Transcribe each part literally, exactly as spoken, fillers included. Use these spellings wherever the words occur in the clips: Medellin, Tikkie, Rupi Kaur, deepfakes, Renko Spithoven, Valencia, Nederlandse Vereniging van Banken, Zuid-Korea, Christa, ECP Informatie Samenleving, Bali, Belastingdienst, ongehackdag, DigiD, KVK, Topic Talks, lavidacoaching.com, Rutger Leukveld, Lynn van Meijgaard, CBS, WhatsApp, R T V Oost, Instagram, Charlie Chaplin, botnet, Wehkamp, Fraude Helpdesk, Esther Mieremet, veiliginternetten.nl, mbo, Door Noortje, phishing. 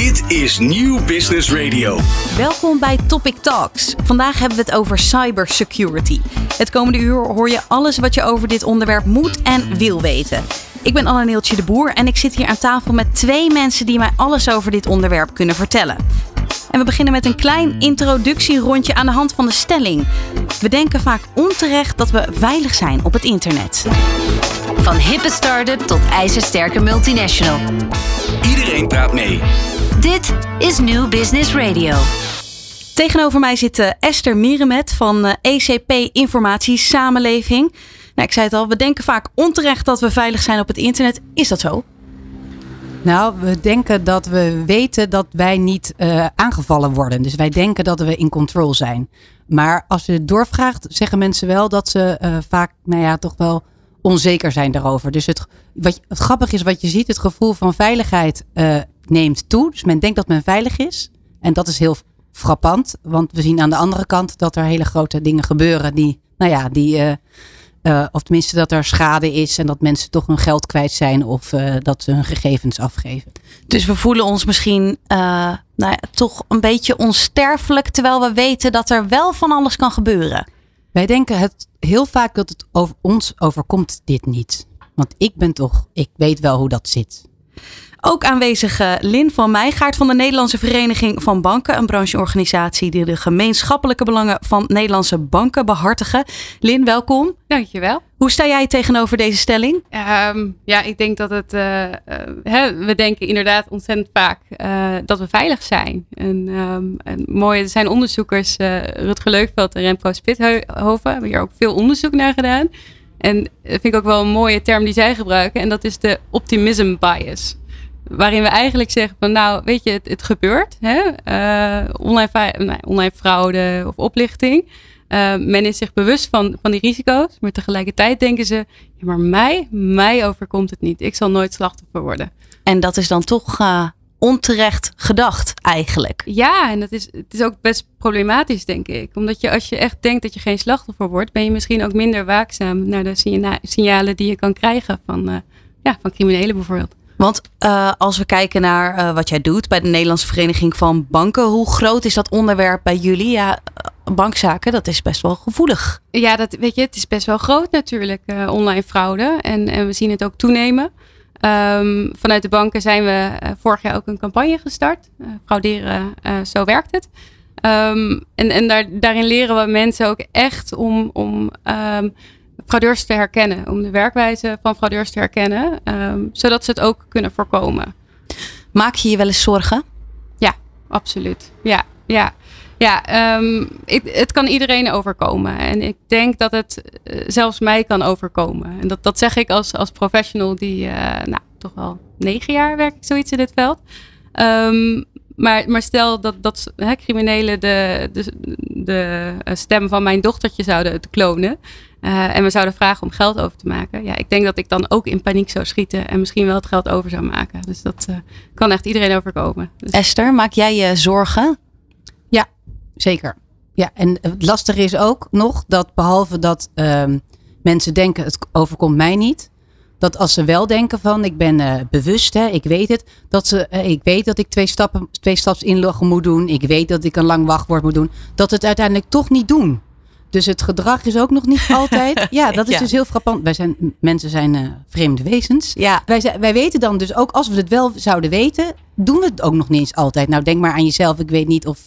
Dit is New Business Radio. Welkom bij Topic Talks. Vandaag hebben we het over cybersecurity. Het komende uur hoor je alles wat je over dit onderwerp moet en wil weten. Ik ben Anna Neeltje de Boer en ik zit hier aan tafel met twee mensen die mij alles over dit onderwerp kunnen vertellen. En we beginnen met een klein introductierondje aan de hand van de stelling. We denken vaak onterecht dat we veilig zijn op het internet. Van hippe start-up tot ijzersterke multinational. Iedereen praat mee. Dit is New Business Radio. Tegenover mij zit Esther Mieremet van E C P Informatie Samenleving. Nou, ik zei het al, we denken vaak onterecht dat we veilig zijn op het internet. Is dat zo? Nou, we denken dat we weten dat wij niet uh, aangevallen worden. Dus wij denken dat we in control zijn. Maar als je het doorvraagt, zeggen mensen wel dat ze uh, vaak, nou ja, toch wel onzeker zijn daarover. Dus het, wat, het grappige is wat je ziet, het gevoel van veiligheid uh, neemt toe. Dus men denkt dat men veilig is. En dat is heel frappant. Want we zien aan de andere kant dat er hele grote dingen gebeuren die, nou ja, die... Uh, Uh, of tenminste dat er schade is en dat mensen toch hun geld kwijt zijn of uh, dat ze hun gegevens afgeven. Dus we voelen ons misschien uh, nou ja, toch een beetje onsterfelijk, terwijl we weten dat er wel van alles kan gebeuren. Wij denken het heel vaak dat het over ons overkomt dit niet. Want ik ben toch, ik weet wel hoe dat zit. Ook aanwezig Lynn van Meijgaard van de Nederlandse Vereniging van Banken. Een brancheorganisatie die de gemeenschappelijke belangen van Nederlandse banken behartigen. Lynn, welkom. Dankjewel. Hoe sta jij tegenover deze stelling? Um, ja, ik denk dat het... Uh, uh, hè, we denken inderdaad ontzettend vaak uh, dat we veilig zijn. En, um, en mooi, er zijn onderzoekers, uh, Rutger Leukveld en Renko Spithoven, hebben hier ook veel onderzoek naar gedaan. En dat vind ik ook wel een mooie term die zij gebruiken. En dat is de optimism bias. Waarin we eigenlijk zeggen van nou, weet je, het, het gebeurt. Hè? Uh, online, nee, online fraude of oplichting. Uh, men is zich bewust van, van die risico's. Maar tegelijkertijd denken ze, ja, maar mij, mij overkomt het niet. Ik zal nooit slachtoffer worden. En dat is dan toch uh, onterecht gedacht eigenlijk. Ja, en dat is, het is ook best problematisch denk ik. Omdat je als je echt denkt dat je geen slachtoffer wordt, ben je misschien ook minder waakzaam naar de signa- signalen die je kan krijgen van, uh, ja, van criminelen bijvoorbeeld. Want uh, als we kijken naar uh, wat jij doet bij de Nederlandse Vereniging van Banken. Hoe groot is dat onderwerp bij jullie? Ja, bankzaken, dat is best wel gevoelig. Ja, dat, weet je, het is best wel groot natuurlijk. Uh, online fraude. En, en we zien het ook toenemen. Um, vanuit de banken zijn we uh, vorig jaar ook een campagne gestart. Uh, frauderen, uh, zo werkt het. Um, en en daar, daarin leren we mensen ook echt om... om um, fraudeurs te herkennen, om de werkwijze van fraudeurs te herkennen, um, zodat ze het ook kunnen voorkomen. Maak je je wel eens zorgen? Ja, absoluut. Ja, ja, ja. Um, ik, het kan iedereen overkomen en ik denk dat het uh, zelfs mij kan overkomen. En dat, dat zeg ik als, als professional die, uh, nou, toch wel negen jaar werk ik zoiets in dit veld. Um, Maar, maar stel dat, dat hè, criminelen de, de, de stem van mijn dochtertje zouden klonen. Uh, en we zouden vragen om geld over te maken. Ja, ik denk dat ik dan ook in paniek zou schieten. En misschien wel het geld over zou maken. Dus dat uh, kan echt iedereen overkomen. Dus. Esther, maak jij je zorgen? Ja, zeker. Ja, en het lastige is ook nog dat behalve dat uh, mensen denken het overkomt mij niet. Dat als ze wel denken van, ik ben uh, bewust, hè, ik weet het. Dat ze, uh, ik weet dat ik twee, stappen, twee staps inloggen moet doen. Ik weet dat ik een lang wachtwoord moet doen. Dat het uiteindelijk toch niet doen. Dus het gedrag is ook nog niet altijd. Ja, dat is ja. Dus heel frappant. Wij zijn, mensen zijn uh, vreemde wezens. Ja. Wij, zijn, wij weten dan dus ook, als we het wel zouden weten, doen we het ook nog niet eens altijd. Nou, denk maar aan jezelf. Ik weet niet of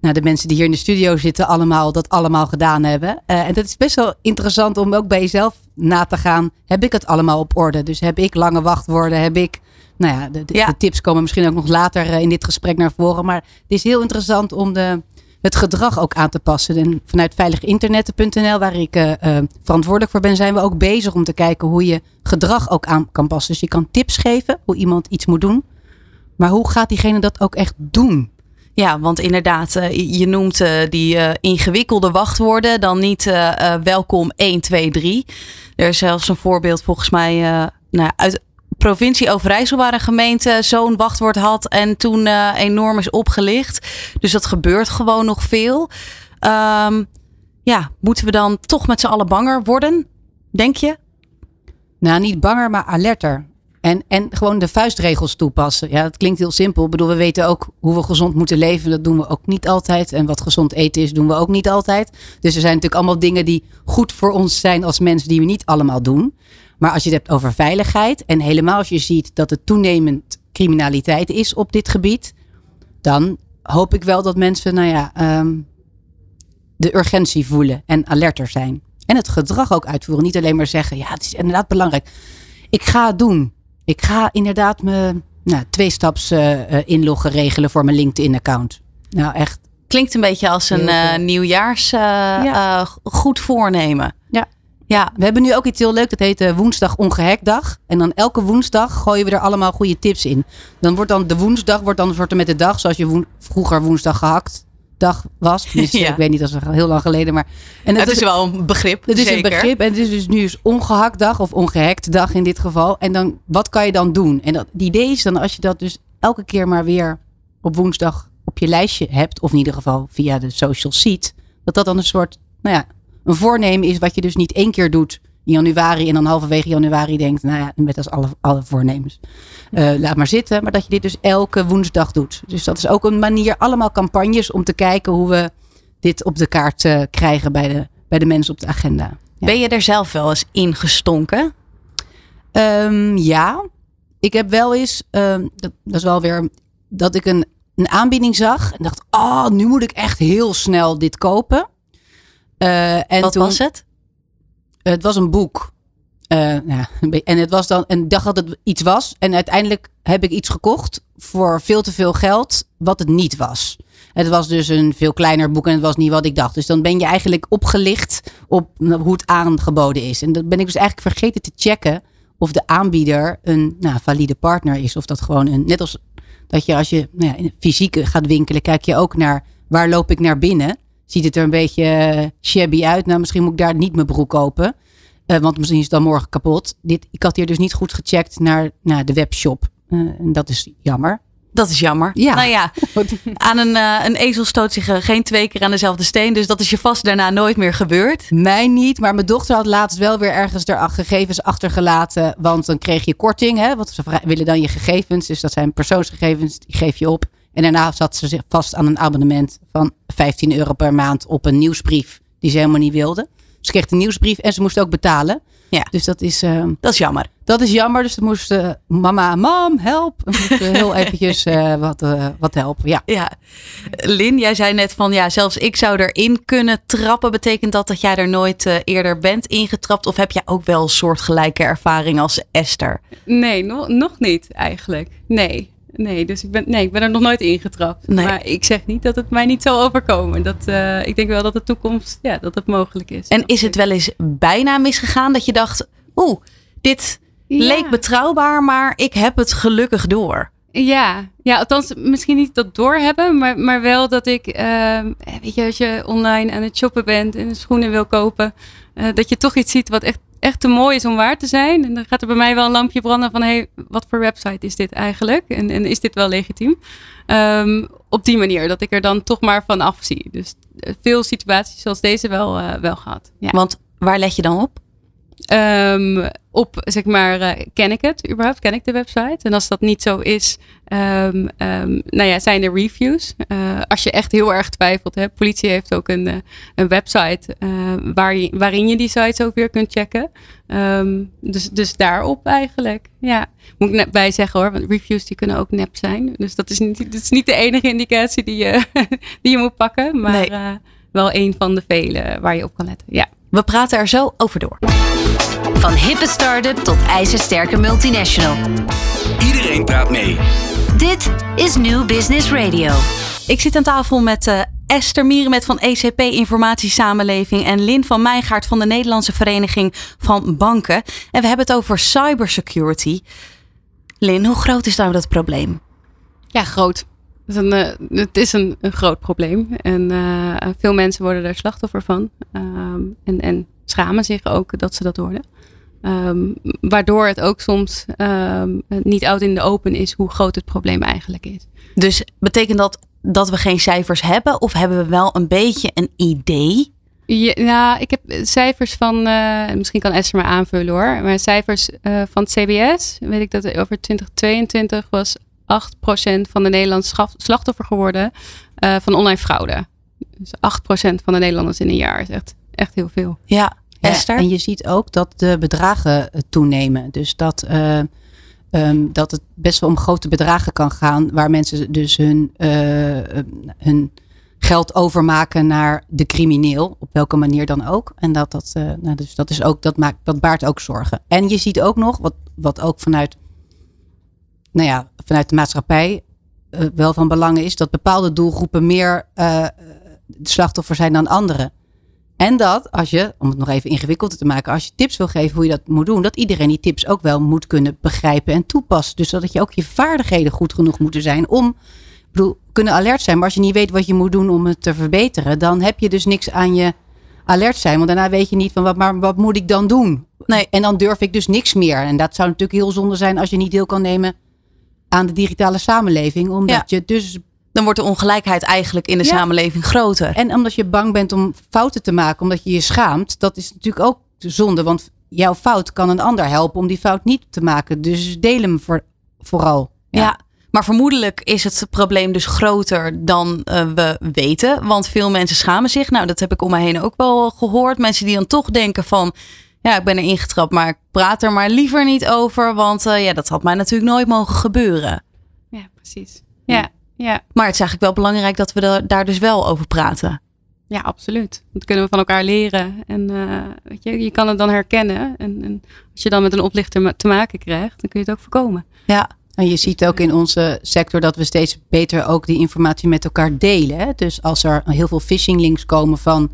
nou, de mensen die hier in de studio zitten allemaal dat allemaal gedaan hebben. Uh, en dat is best wel interessant om ook bij jezelf na te gaan. Heb ik het allemaal op orde? Dus heb ik lange wachtwoorden? Heb ik... Nou ja, de, de, ja. de tips komen misschien ook nog later uh, in dit gesprek naar voren. Maar het is heel interessant om de, het gedrag ook aan te passen. En vanuit veilig internetten punt n l, waar ik uh, uh, verantwoordelijk voor ben, zijn we ook bezig om te kijken hoe je gedrag ook aan kan passen. Dus je kan tips geven hoe iemand iets moet doen. Maar hoe gaat diegene dat ook echt doen? Ja, want inderdaad, je noemt die ingewikkelde wachtwoorden dan niet uh, welkom één, twee, drie. Er is zelfs een voorbeeld volgens mij uh, nou, uit provincie Overijssel waar een gemeente zo'n wachtwoord had en toen uh, enorm is opgelicht. Dus dat gebeurt gewoon nog veel. Um, ja, moeten we dan toch met z'n allen banger worden, denk je? Nou, niet banger, maar alerter. En, en gewoon de vuistregels toepassen. Ja, dat klinkt heel simpel. Ik bedoel, we weten ook hoe we gezond moeten leven. Dat doen we ook niet altijd. En wat gezond eten is, doen we ook niet altijd. Dus er zijn natuurlijk allemaal dingen die goed voor ons zijn als mensen die we niet allemaal doen. Maar als je het hebt over veiligheid en helemaal als je ziet dat het toenemend criminaliteit is op dit gebied, dan hoop ik wel dat mensen nou ja, um, de urgentie voelen en alerter zijn. En het gedrag ook uitvoeren. Niet alleen maar zeggen, ja, het is inderdaad belangrijk. Ik ga het doen. Ik ga inderdaad mijn nou, tweestaps uh, inloggen regelen voor mijn LinkedIn-account. Nou, echt. Klinkt een beetje als een uh, nieuwjaars uh, ja. uh, goed voornemen. Ja. Ja, we hebben nu ook iets heel leuk. Dat heet uh, woensdag ongehackdag. En dan elke woensdag gooien we er allemaal goede tips in. Dan wordt dan de woensdag wordt dan een soort met de dag zoals je woen, vroeger woensdag gehakt dag was. Ja. Ik weet niet, dat is heel lang geleden. Maar en het, het is wel een begrip. Het is zeker. een begrip. En het is dus nu is ongehaktdag of ongehaktdag in dit geval. En dan, wat kan je dan doen? En dat, het idee is dan als je dat dus elke keer maar weer op woensdag op je lijstje hebt. Of in ieder geval via de socials ziet. Dat dat dan een soort, nou ja, een voornemen is wat je dus niet één keer doet in januari. En dan halverwege januari denkt, nou ja, met als alle, alle voornemens. Uh, laat maar zitten. Maar dat je dit dus elke woensdag doet. Dus dat is ook een manier, allemaal campagnes om te kijken hoe we dit op de kaart uh, krijgen bij de, bij de mensen op de agenda. Ja. Ben je er zelf wel eens in gestonken? Um, ja. Ik heb wel eens, um, dat, dat is wel weer, dat ik een, een aanbieding zag. En dacht, oh, nu moet ik echt heel snel dit kopen. Uh, en Wat toen, was het? Uh, het was een boek. Uh, ja, en het was dan een dag dat het iets was. En uiteindelijk heb ik iets gekocht voor veel te veel geld wat het niet was. Het was dus een veel kleiner boek en het was niet wat ik dacht. Dus dan ben je eigenlijk opgelicht op hoe het aangeboden is. En dan ben ik dus eigenlijk vergeten te checken of de aanbieder een nou, valide partner is. Of dat gewoon een... Net als dat je als je nou ja, fysiek gaat winkelen, kijk je ook naar waar loop ik naar binnen. Ziet het er een beetje shabby uit. Nou, misschien moet ik daar niet mijn broek kopen. Uh, want misschien is het dan morgen kapot. Dit, ik had hier dus niet goed gecheckt naar, naar de webshop. Uh, en dat is jammer. Dat is jammer. Ja. Nou ja, aan een, uh, een ezel stoot zich geen twee keer aan dezelfde steen. Dus dat is je vast daarna nooit meer gebeurd. Mij niet, maar mijn dochter had laatst wel weer ergens er gegevens achtergelaten. Want dan kreeg je korting. Hè? Want ze willen dan je gegevens. Dus dat zijn persoonsgegevens, die geef je op. En daarna zat ze zich vast aan een abonnement van vijftien euro per maand op een nieuwsbrief die ze helemaal niet wilde. Ze kreeg een nieuwsbrief en ze moest ook betalen. Ja. Dus dat is... Uh, dat is jammer. Dat is jammer. Dus ze moest uh, mama, mam, help. We moesten heel eventjes uh, wat, uh, wat helpen. Ja. Ja. Lynn, jij zei net van ja, zelfs ik zou erin kunnen trappen. Betekent dat dat jij er nooit uh, eerder bent ingetrapt? Of heb jij ook wel een soortgelijke ervaring als Esther? Nee, no- nog niet eigenlijk. Nee. Nee, dus ik ben, nee, ik ben er nog nooit ingetrapt. Nee. Maar ik zeg niet dat het mij niet zal overkomen. Dat, uh, ik denk wel dat de toekomst, ja, dat het mogelijk is. En is het wel eens bijna misgegaan dat je dacht, oeh, dit ja. leek betrouwbaar, maar ik heb het gelukkig door. Ja, ja, althans misschien niet dat doorhebben, maar, maar wel dat ik, uh, weet je, als je online aan het shoppen bent en schoenen wil kopen, uh, dat je toch iets ziet wat echt, echt te mooi is om waar te zijn. En dan gaat er bij mij wel een lampje branden van, hé, hey, wat voor website is dit eigenlijk? En, en is dit wel legitiem? Um, op die manier, dat ik er dan toch maar van af zie. Dus veel situaties zoals deze wel, uh, wel gehad. Ja. Want waar let je dan op? Um, op, zeg maar, uh, ken ik het überhaupt? Ken ik de website? En als dat niet zo is, um, um, nou ja, zijn er reviews. Uh, als je echt heel erg twijfelt, hè, politie heeft ook een, uh, een website uh, waar je, waarin je die sites ook weer kunt checken. Um, dus, dus daarop eigenlijk, ja. Moet ik net bij zeggen hoor, want reviews die kunnen ook nep zijn. Dus dat is niet, dat is niet de enige indicatie die je, die je moet pakken. Maar nee. uh, wel een van de vele waar je op kan letten, ja. We praten er zo over door. Van hippe start-up tot ijzersterke multinational. Iedereen praat mee. Dit is New Business Radio. Ik zit aan tafel met uh, Esther Mieremet van E C P Informatie Samenleving en Lynn van Meijgaard van de Nederlandse Vereniging van Banken. En we hebben het over cybersecurity. Lynn, hoe groot is nou dat probleem? Ja, groot. Het is een, het is een, een groot probleem. En uh, veel mensen worden daar slachtoffer van. Um, en, en schamen zich ook dat ze dat worden. Um, waardoor het ook soms um, niet out in the open is hoe groot het probleem eigenlijk is. Dus betekent dat dat we geen cijfers hebben? Of hebben we wel een beetje een idee? Ja, nou, ik heb cijfers van, uh, misschien kan Esther maar aanvullen hoor, maar cijfers uh, van het C B S, weet ik dat er over twintig tweeëntwintig was acht procent van de Nederlanders slachtoffer geworden uh, van online fraude. Dus acht procent van de Nederlanders in een jaar is echt, echt heel veel. Ja, ja, Esther. En je ziet ook dat de bedragen toenemen. Dus dat, uh, um, dat het best wel om grote bedragen kan gaan, waar mensen dus hun... Uh, hun geld overmaken naar de crimineel, op welke manier dan ook. En dat, dat, uh, nou dus dat, is ook, dat, maakt, dat baart ook zorgen. En je ziet ook nog, wat, wat ook vanuit, nou ja, vanuit de maatschappij uh, wel van belang is, dat bepaalde doelgroepen meer uh, de slachtoffer zijn dan anderen. En dat als je, om het nog even ingewikkelder te maken, als je tips wil geven hoe je dat moet doen, dat iedereen die tips ook wel moet kunnen begrijpen en toepassen. Dus dat je ook je vaardigheden goed genoeg moeten zijn om... Ik bedoel, kunnen alert zijn. Maar als je niet weet wat je moet doen om het te verbeteren, dan heb je dus niks aan je alert zijn. Want daarna weet je niet van wat, maar wat moet ik dan doen? Nee. En dan durf ik dus niks meer. En dat zou natuurlijk heel zonde zijn als je niet deel kan nemen aan de digitale samenleving. Omdat ja. je dus... Dan wordt de ongelijkheid eigenlijk in de ja. samenleving groter. En omdat je bang bent om fouten te maken, omdat je je schaamt. Dat is natuurlijk ook zonde. Want jouw fout kan een ander helpen om die fout niet te maken. Dus deel hem voor, vooral. Ja. ja. Maar vermoedelijk is het probleem dus groter dan uh, we weten. Want veel mensen schamen zich. Nou, dat heb ik om me heen ook wel gehoord. Mensen die dan toch denken van... ja, ik ben er ingetrapt, maar ik praat er maar liever niet over. Want uh, ja, dat had mij natuurlijk nooit mogen gebeuren. Ja, precies. Ja, ja. Maar het is eigenlijk wel belangrijk dat we daar dus wel over praten. Ja, absoluut. Dat kunnen we van elkaar leren. En uh, weet je, je kan het dan herkennen. En, en als je dan met een oplichter te maken krijgt, dan kun je het ook voorkomen. Ja. En je ziet ook in onze sector dat we steeds beter ook die informatie met elkaar delen. Hè? Dus als er heel veel phishing links komen van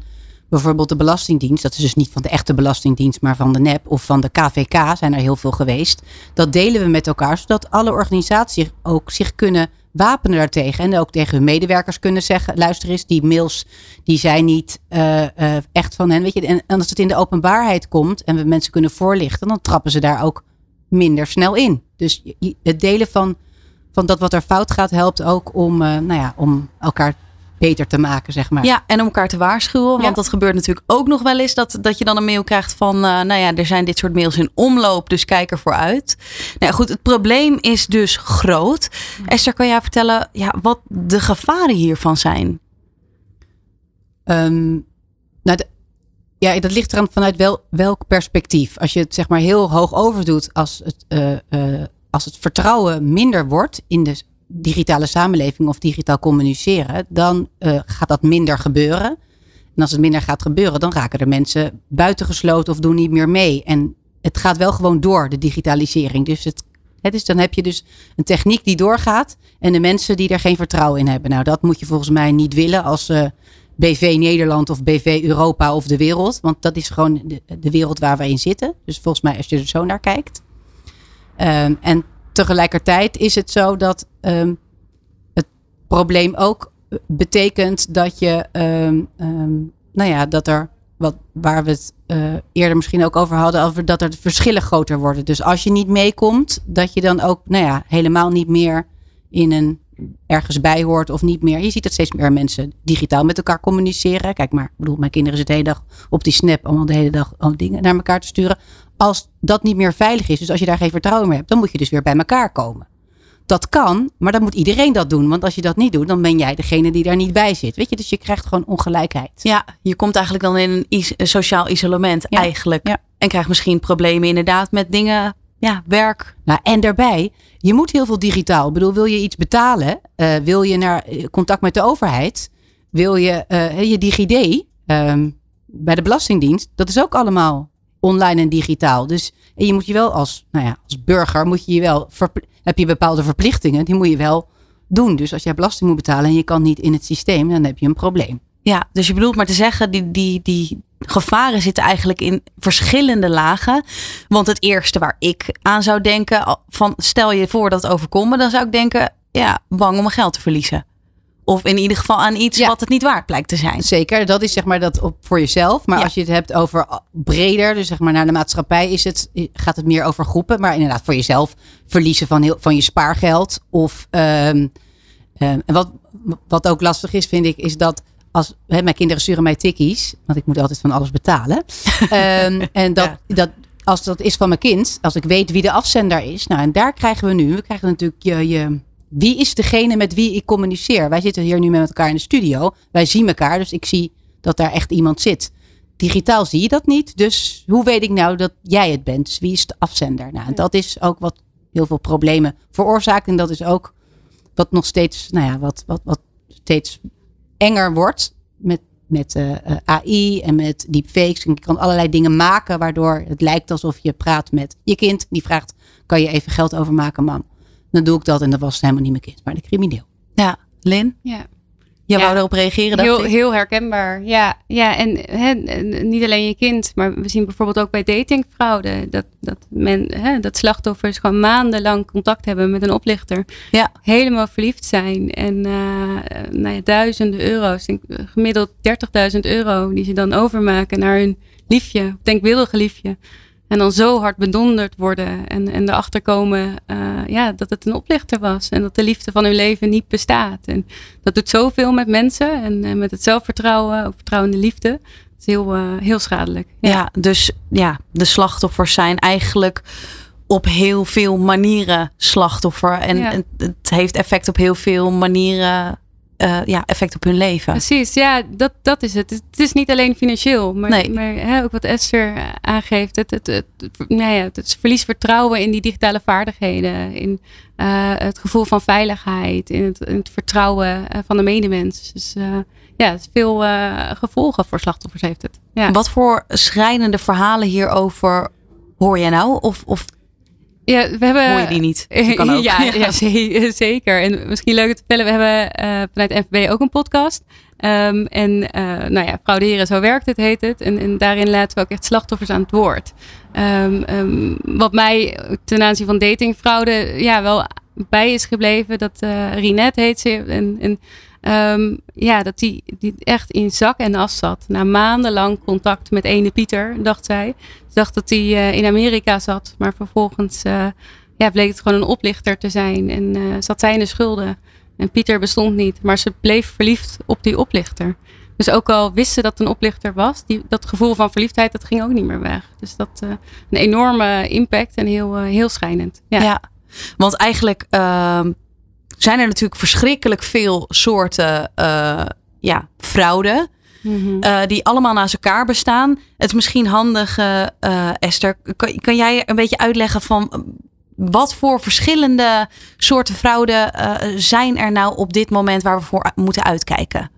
bijvoorbeeld de Belastingdienst. Dat is dus niet van de echte Belastingdienst, maar van de nep. Of van de K V K zijn er heel veel geweest. Dat delen we met elkaar, zodat alle organisaties ook zich kunnen wapenen daartegen. En ook tegen hun medewerkers kunnen zeggen. Luister eens, die mails die zijn niet uh, uh, echt van hen. Weet je? En als het in de openbaarheid komt en we mensen kunnen voorlichten, dan trappen ze daar ook minder snel in. Dus het delen van, van dat wat er fout gaat helpt ook om, uh, nou ja, om elkaar beter te maken, zeg maar. Ja, en om elkaar te waarschuwen. Want ja. dat gebeurt natuurlijk ook nog wel eens. Dat, dat je dan een mail krijgt van, uh, nou ja, er zijn dit soort mails in omloop. Dus kijk ervoor uit. Nou goed, het probleem is dus groot. Ja. Esther, kan jij vertellen ja, wat de gevaren hiervan zijn? Um, nou, de, Ja, dat ligt eraan vanuit wel, welk perspectief. Als je het zeg maar heel hoog overdoet, als het, uh, uh, als het vertrouwen minder wordt in de digitale samenleving of digitaal communiceren, dan uh, gaat dat minder gebeuren. En als het minder gaat gebeuren, dan raken er mensen buitengesloten of doen niet meer mee. En het gaat wel gewoon door, de digitalisering. Dus het, het is, dan heb je dus een techniek die doorgaat en de mensen die er geen vertrouwen in hebben. Nou, dat moet je volgens mij niet willen als... Uh, B V Nederland of B V Europa of de wereld. Want dat is gewoon de, de wereld waar we in zitten. Dus volgens mij als je er zo naar kijkt. Um, en tegelijkertijd is het zo dat um, het probleem ook betekent dat je... Um, um, nou ja, dat er, wat, waar we het uh, eerder misschien ook over hadden... over dat er verschillen groter worden. Dus als je niet meekomt, dat je dan ook nou ja, helemaal niet meer in een... ergens bij hoort of niet meer. Je ziet dat steeds meer mensen digitaal met elkaar communiceren. Kijk maar, ik bedoel, mijn kinderen zitten de hele dag op die snap, allemaal de hele dag dingen naar elkaar te sturen. Als dat niet meer veilig is, dus als je daar geen vertrouwen meer hebt, dan moet je dus weer bij elkaar komen. Dat kan, maar dan moet iedereen dat doen. Want als je dat niet doet, dan ben jij degene die daar niet bij zit. Weet je, dus je krijgt gewoon ongelijkheid. Ja, je komt eigenlijk dan in een, is- een sociaal isolement ja, eigenlijk. Ja. En krijgt misschien problemen inderdaad met dingen... Ja, werk. Nou, en daarbij, je moet heel veel digitaal. Ik bedoel, wil je iets betalen? Uh, wil je naar contact met de overheid? Wil je uh, je DigiD um, bij de Belastingdienst? Dat is ook allemaal online en digitaal. Dus en je moet je wel als, nou ja, als burger, moet je je wel verpl- heb je bepaalde verplichtingen. Die moet je wel doen. Dus als jij belasting moet betalen en je kan niet in het systeem, dan heb je een probleem. Ja, dus je bedoelt maar te zeggen, die, die, die gevaren zitten eigenlijk in verschillende lagen. Want het eerste waar ik aan zou denken, van stel je voor dat overkomen, dan zou ik denken, ja, bang om mijn geld te verliezen. Of in ieder geval aan iets ja. wat het niet waard blijkt te zijn. Zeker, dat is zeg maar dat op voor jezelf. Maar ja. als je het hebt over breder, dus zeg maar naar de maatschappij, is het, gaat het meer over groepen. Maar inderdaad, voor jezelf verliezen van, heel, van je spaargeld. Of um, um, en wat, wat ook lastig is, vind ik, is dat... als hè, mijn kinderen sturen mij tikkies, want ik moet altijd van alles betalen. um, en dat, ja. dat, als dat is van mijn kind, als ik weet wie de afzender is. Nou, en daar krijgen we nu, we krijgen natuurlijk je, je wie is degene met wie ik communiceer? Wij zitten hier nu met elkaar in de studio. Wij zien elkaar, dus ik zie dat daar echt iemand zit. Digitaal zie je dat niet. Dus hoe weet ik nou dat jij het bent? Dus wie is de afzender? Nou, en dat is ook wat heel veel problemen veroorzaakt. En dat is ook wat nog steeds, nou ja, wat, wat, wat steeds enger wordt met, met uh, A I en met deepfakes. En je kan allerlei dingen maken waardoor het lijkt alsof je praat met je kind. Die vraagt, kan je even geld overmaken, mam? Dan doe ik dat en dat was helemaal niet mijn kind, maar de crimineel. Ja, Lynn? Ja. Jij ja, wou erop reageren, dacht heel, ik. Heel herkenbaar, ja. Ja, en he, niet alleen je kind, maar we zien bijvoorbeeld ook bij datingfraude dat, dat, men, he, dat slachtoffers gewoon maandenlang contact hebben met een oplichter. Ja. Helemaal verliefd zijn en uh, nou ja, duizenden euro's, denk, gemiddeld dertigduizend euro die ze dan overmaken naar hun liefje, denkbeeldige liefje. En dan zo hard bedonderd worden en, en erachter komen uh, ja, dat het een oplichter was. En dat de liefde van hun leven niet bestaat. En dat doet zoveel met mensen en, en met het zelfvertrouwen, ook vertrouwen in de liefde. Dat is heel, uh, heel schadelijk. Ja. ja, dus ja, de slachtoffers zijn eigenlijk op heel veel manieren slachtoffer. En, ja. en het heeft effect op heel veel manieren. Uh, ja, effect op hun leven. Precies, ja, dat, dat is het. Het is niet alleen financieel, maar, nee. maar hè, ook wat Esther aangeeft. Het, het, het, het, nou ja, het verlies vertrouwen in die digitale vaardigheden. In uh, het gevoel van veiligheid. In het, in het vertrouwen van de medemens. Dus uh, ja, veel uh, gevolgen voor slachtoffers heeft het. Ja. Wat voor schrijnende verhalen hierover hoor jij nou? Of... of... Ja, we hebben, hoor je die niet? Dat kan ook. Ja, ja, zeker. En misschien leuk te vertellen, we hebben uh, vanuit N V B ook een podcast. Um, en uh, nou ja, frauderen, zo werkt het, heet het. En, en daarin laten we ook echt slachtoffers aan het woord. Um, um, wat mij ten aanzien van datingfraude ja, wel bij is gebleven, dat uh, Rinette heet ze. En, en um, ja, dat die, die echt in zak en as zat. Na maandenlang contact met ene Pieter, dacht zij. Ze dacht dat hij uh, in Amerika zat, maar vervolgens uh, ja, bleek het gewoon een oplichter te zijn. En uh, zat zij in de schulden. En Pieter bestond niet, maar ze bleef verliefd op die oplichter. Dus ook al wist ze dat het een oplichter was, die, dat gevoel van verliefdheid, dat ging ook niet meer weg. Dus dat uh, een enorme impact en heel, uh, heel schrijnend. Ja. ja, want eigenlijk uh, zijn er natuurlijk verschrikkelijk veel soorten uh, ja, fraude. Mm-hmm. Uh, die allemaal naast elkaar bestaan. Het is misschien handig, uh, uh, Esther, kan, kan jij een beetje uitleggen van wat voor verschillende soorten fraude uh, zijn er nou op dit moment waar we voor moeten uitkijken?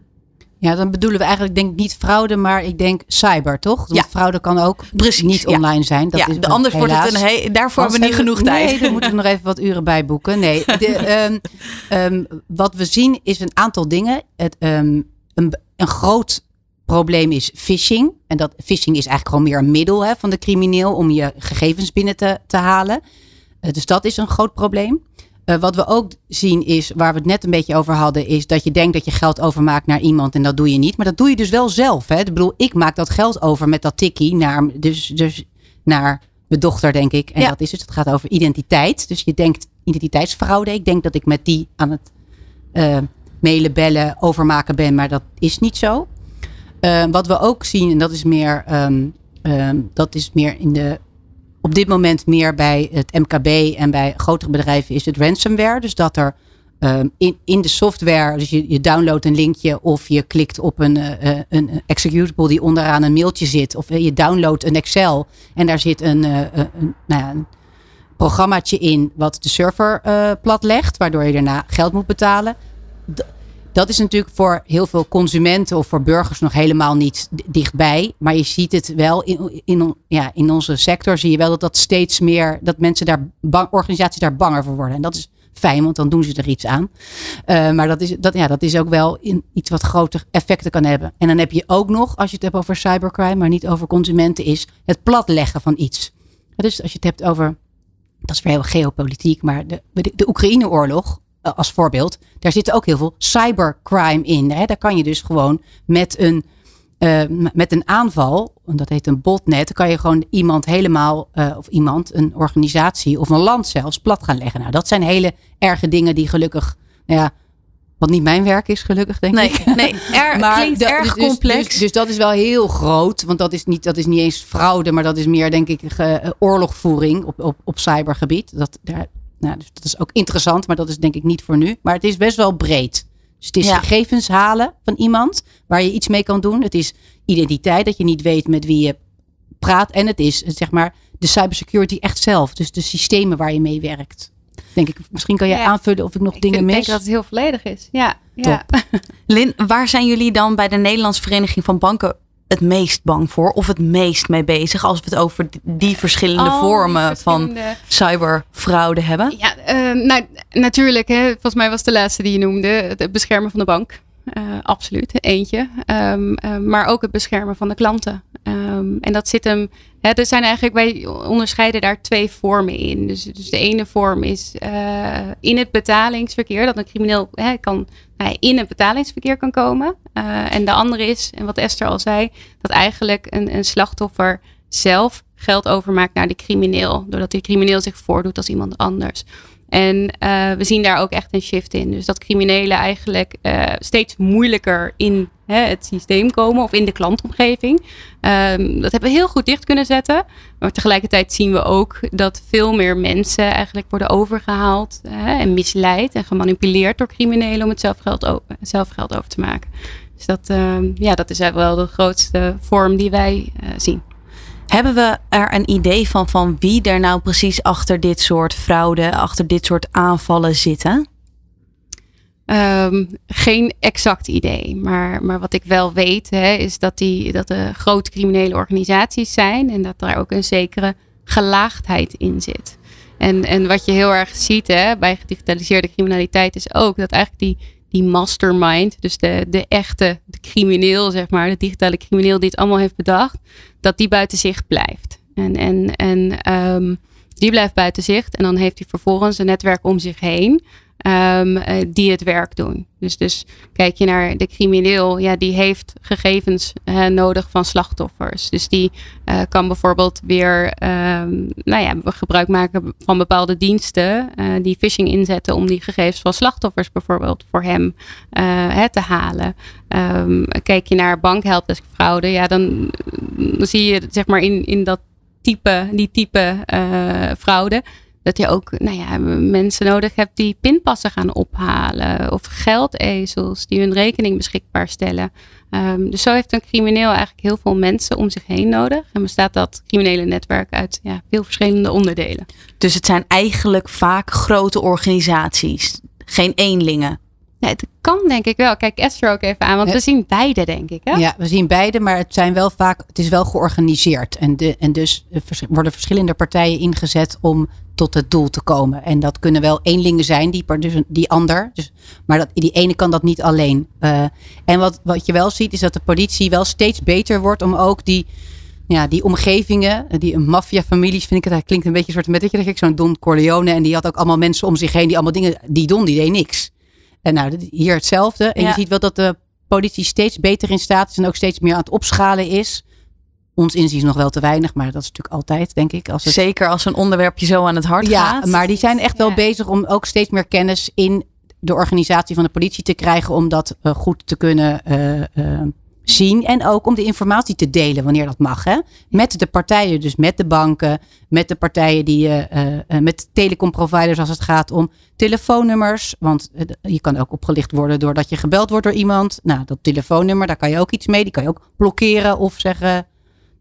Ja, dan bedoelen we eigenlijk denk ik niet fraude, maar ik denk cyber, toch? Want ja. fraude kan ook Precies, niet ja. online zijn. Dat ja, is anders helaas. wordt het een he- daarvoor hebben we niet genoeg tijd. Nee, daar moeten we nog even wat uren bij boeken. Nee, de, um, um, wat we zien is een aantal dingen. Het, um, een, een groot probleem is phishing. En dat phishing is eigenlijk gewoon meer een middel hè, van de crimineel om je gegevens binnen te, te halen. Uh, dus dat is een groot probleem. Uh, wat we ook zien is, waar we het net een beetje over hadden, is dat je denkt dat je geld overmaakt naar iemand en dat doe je niet. Maar dat doe je dus wel zelf. Hè? Ik bedoel, ik maak dat geld over met dat tikkie naar, dus, dus naar mijn dochter, denk ik. En ja. dat is dus, het gaat over identiteit. Dus je denkt identiteitsfraude. Ik denk dat ik met die aan het uh, mailen, bellen, overmaken ben, maar dat is niet zo. Uh, wat we ook zien, en dat is meer, um, um, dat is meer in de, op dit moment meer bij het M K B en bij grotere bedrijven is het ransomware. Dus dat er um, in, in de software, dus je, je downloadt een linkje of je klikt op een, uh, een executable die onderaan een mailtje zit. Of je downloadt een Excel en daar zit een, uh, een, nou ja, een programmaatje in wat de server uh, platlegt, waardoor je daarna geld moet betalen. D- Dat is natuurlijk voor heel veel consumenten of voor burgers nog helemaal niet d- dichtbij. Maar je ziet het wel in, in, ja, in onze sector zie je wel dat dat steeds meer, dat mensen daar bang, organisaties daar banger voor worden. En dat is fijn, want dan doen ze er iets aan. Uh, maar dat is, dat, ja, dat is ook wel in iets wat groter effecten kan hebben. En dan heb je ook nog, als je het hebt over cybercrime, maar niet over consumenten, is het platleggen van iets. Dus als je het hebt over, dat is weer heel geopolitiek, maar de, de, de Oekraïne-oorlog. Als voorbeeld, daar zit ook heel veel cybercrime in. Hè? Daar kan je dus gewoon met een, uh, met een aanval, dat heet een botnet, kan je gewoon iemand helemaal, uh, of iemand, een organisatie of een land zelfs plat gaan leggen. Nou, dat zijn hele erge dingen die gelukkig, nou ja, Wat niet mijn werk is, gelukkig, denk nee, ik. Nee, er, maar klinkt da, erg dus, complex. Dus, dus dat is wel heel groot. Want dat is niet, dat is niet eens fraude. Maar dat is meer, denk ik, ge, oorlogvoering op, op, op cybergebied. Dat, daar, nou, dus dat is ook interessant. Maar dat is denk ik niet voor nu. Maar het is best wel breed. Dus het is ja. gegevens halen van iemand. Waar je iets mee kan doen. Het is identiteit. Dat je niet weet met wie je praat. En het is, zeg maar, de cybersecurity echt zelf. Dus de systemen waar je mee werkt. Denk ik, misschien kan jij ja, aanvullen of ik nog ik dingen vind, mis. Ik denk dat het heel volledig is. Ja, ja. Lynn, waar zijn jullie dan bij de Nederlandse Vereniging van Banken het meest bang voor? Of het meest mee bezig als we het over die verschillende oh, vormen die verschillende... van cyberfraude hebben? Ja, uh, nou, natuurlijk. Hè, volgens mij was de laatste die je noemde. Het beschermen van de bank. Uh, absoluut, eentje. Um, uh, maar ook het beschermen van de klanten. Um, en dat zit hem... Ja, er zijn eigenlijk, wij onderscheiden daar twee vormen in. Dus, dus de ene vorm is uh, in het betalingsverkeer. Dat een crimineel hè, kan, nou, in het betalingsverkeer kan komen. Uh, en de andere is, en wat Esther al zei, dat eigenlijk een, een slachtoffer zelf geld overmaakt naar de crimineel. Doordat die crimineel zich voordoet als iemand anders. En uh, we zien daar ook echt een shift in. Dus dat criminelen eigenlijk uh, steeds moeilijker in hè, het systeem komen of in de klantomgeving. Um, dat hebben we heel goed dicht kunnen zetten. Maar tegelijkertijd zien we ook dat veel meer mensen eigenlijk worden overgehaald hè, en misleid en gemanipuleerd door criminelen om het zelf geld, over, zelf geld over te maken. Dus dat, um, ja, dat is wel de grootste vorm die wij uh, zien. Hebben we er een idee van, van wie er nou precies achter dit soort fraude, achter dit soort aanvallen zitten? Um, geen exact idee. Maar, maar wat ik wel weet, hè, is dat, die, dat er grote criminele organisaties zijn. En dat daar ook een zekere gelaagdheid in zit. En, en wat je heel erg ziet hè, bij gedigitaliseerde criminaliteit is ook dat eigenlijk die... Die mastermind, dus de, de echte de crimineel, zeg maar, de digitale crimineel die het allemaal heeft bedacht, dat die buiten zicht blijft. En, en, en um, die blijft buiten zicht en dan heeft hij vervolgens een netwerk om zich heen um, die het werk doen. Dus, dus kijk je naar de crimineel, ja, die heeft gegevens uh, nodig van slachtoffers. Dus die uh, kan bijvoorbeeld weer um, nou ja, gebruik maken van bepaalde diensten uh, die phishing inzetten om die gegevens van slachtoffers bijvoorbeeld voor hem uh, hè, te halen. Um, kijk je naar bankhelpdesk fraude, ja, dan, dan zie je zeg maar in, in dat type, die type uh, fraude. Dat je ook nou ja, mensen nodig hebt die pinpassen gaan ophalen. Of geldezels die hun rekening beschikbaar stellen. Um, dus zo heeft een crimineel eigenlijk heel veel mensen om zich heen nodig. En bestaat dat criminele netwerk uit ja, veel verschillende onderdelen. Dus het zijn eigenlijk vaak grote organisaties. Geen eenlingen. Ja, het kan denk ik wel. Kijk Esther ook even aan, want ja. we zien beide denk ik. Hè? Ja, we zien beide, maar het zijn wel vaak, het is wel georganiseerd. En, de, en dus worden verschillende partijen ingezet om tot het doel te komen. En dat kunnen wel eenlingen zijn, die, dus die ander. Dus, maar dat, die ene kan dat niet alleen. Uh, en wat, wat je wel ziet, is dat de politie wel steeds beter wordt om ook die... Ja, die omgevingen, die maffiafamilies, vind ik het, hij klinkt een beetje een soort met, weet je, dat ik zo'n Don Corleone en die had ook allemaal mensen om zich heen die allemaal dingen, die Don, die deed niks. En nou, hier hetzelfde. En ja. je ziet wel dat de politie steeds beter in staat is en ook steeds meer aan het opschalen is. Ons inziens nog wel te weinig, maar dat is natuurlijk altijd, denk ik. Als het... Zeker als een onderwerpje zo aan het hart ja, gaat. Ja, maar die zijn echt wel ja. bezig om ook steeds meer kennis in de organisatie van de politie te krijgen. Om dat uh, goed te kunnen uh, uh, zien. En ook om de informatie te delen, wanneer dat mag. Hè? Met de partijen, dus met de banken. Met de partijen, die uh, uh, met telecomproviders als het gaat om telefoonnummers. Want uh, je kan ook opgelicht worden doordat je gebeld wordt door iemand. Nou, dat telefoonnummer, daar kan je ook iets mee. Die kan je ook blokkeren of zeggen...